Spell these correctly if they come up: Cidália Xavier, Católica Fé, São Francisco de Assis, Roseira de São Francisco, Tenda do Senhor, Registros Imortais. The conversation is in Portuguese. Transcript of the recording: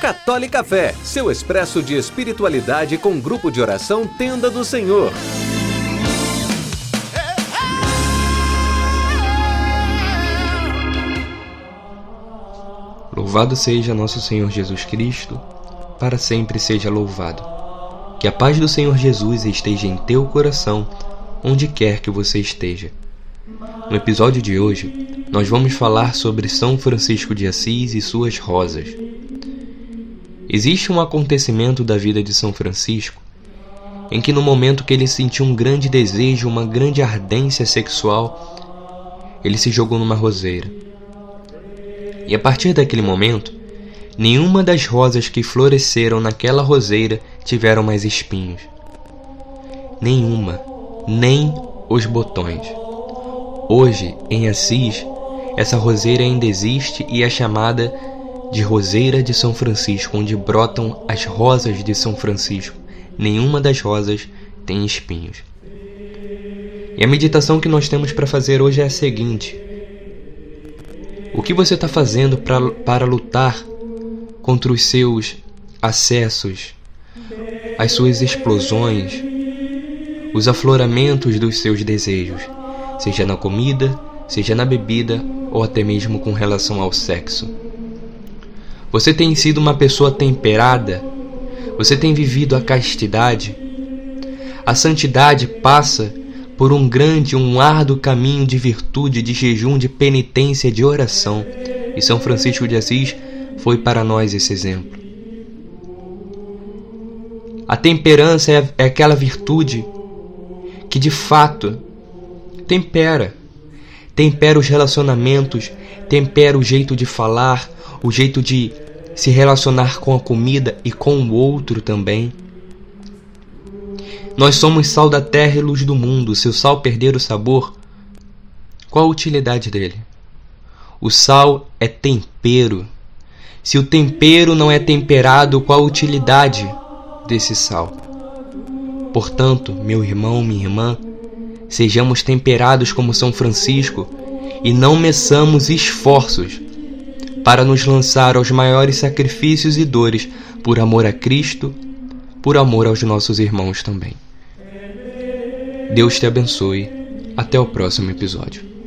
Católica Fé, seu expresso de espiritualidade com grupo de oração Tenda do Senhor. Louvado seja nosso Senhor Jesus Cristo, para sempre seja louvado. Que a paz do Senhor Jesus esteja em teu coração, onde quer que você esteja. No episódio de hoje, nós vamos falar sobre São Francisco de Assis e suas rosas. Existe um acontecimento da vida de São Francisco em que, no momento que ele sentiu um grande desejo, uma grande ardência sexual, ele se jogou numa roseira. E a partir daquele momento, nenhuma das rosas que floresceram naquela roseira tiveram mais espinhos. Nenhuma, nem os botões. Hoje, em Assis, essa roseira ainda existe e é chamada de Roseira de São Francisco, onde brotam as rosas de São Francisco. Nenhuma das rosas tem espinhos. E a meditação que nós temos para fazer hoje é a seguinte: o que você está fazendo para lutar contra os seus acessos, as suas explosões, os afloramentos dos seus desejos, seja na comida, seja na bebida ou até mesmo com relação ao sexo? Você tem sido uma pessoa temperada? Você tem vivido a castidade? A santidade passa por um grande, um árduo caminho de virtude, de jejum, de penitência, de oração. E São Francisco de Assis foi para nós esse exemplo. A temperança é aquela virtude que de fato tempera. Tempera os relacionamentos, tempera o jeito de falar, o jeito de se relacionar com a comida e com o outro também. Nós somos sal da terra e luz do mundo. Se o sal perder o sabor, qual a utilidade dele? O sal é tempero. Se o tempero não é temperado, qual a utilidade desse sal? Portanto, meu irmão, minha irmã, sejamos temperados como São Francisco e não meçamos esforços para nos lançar aos maiores sacrifícios e dores por amor a Cristo, por amor aos nossos irmãos também. Deus te abençoe. Até o próximo episódio.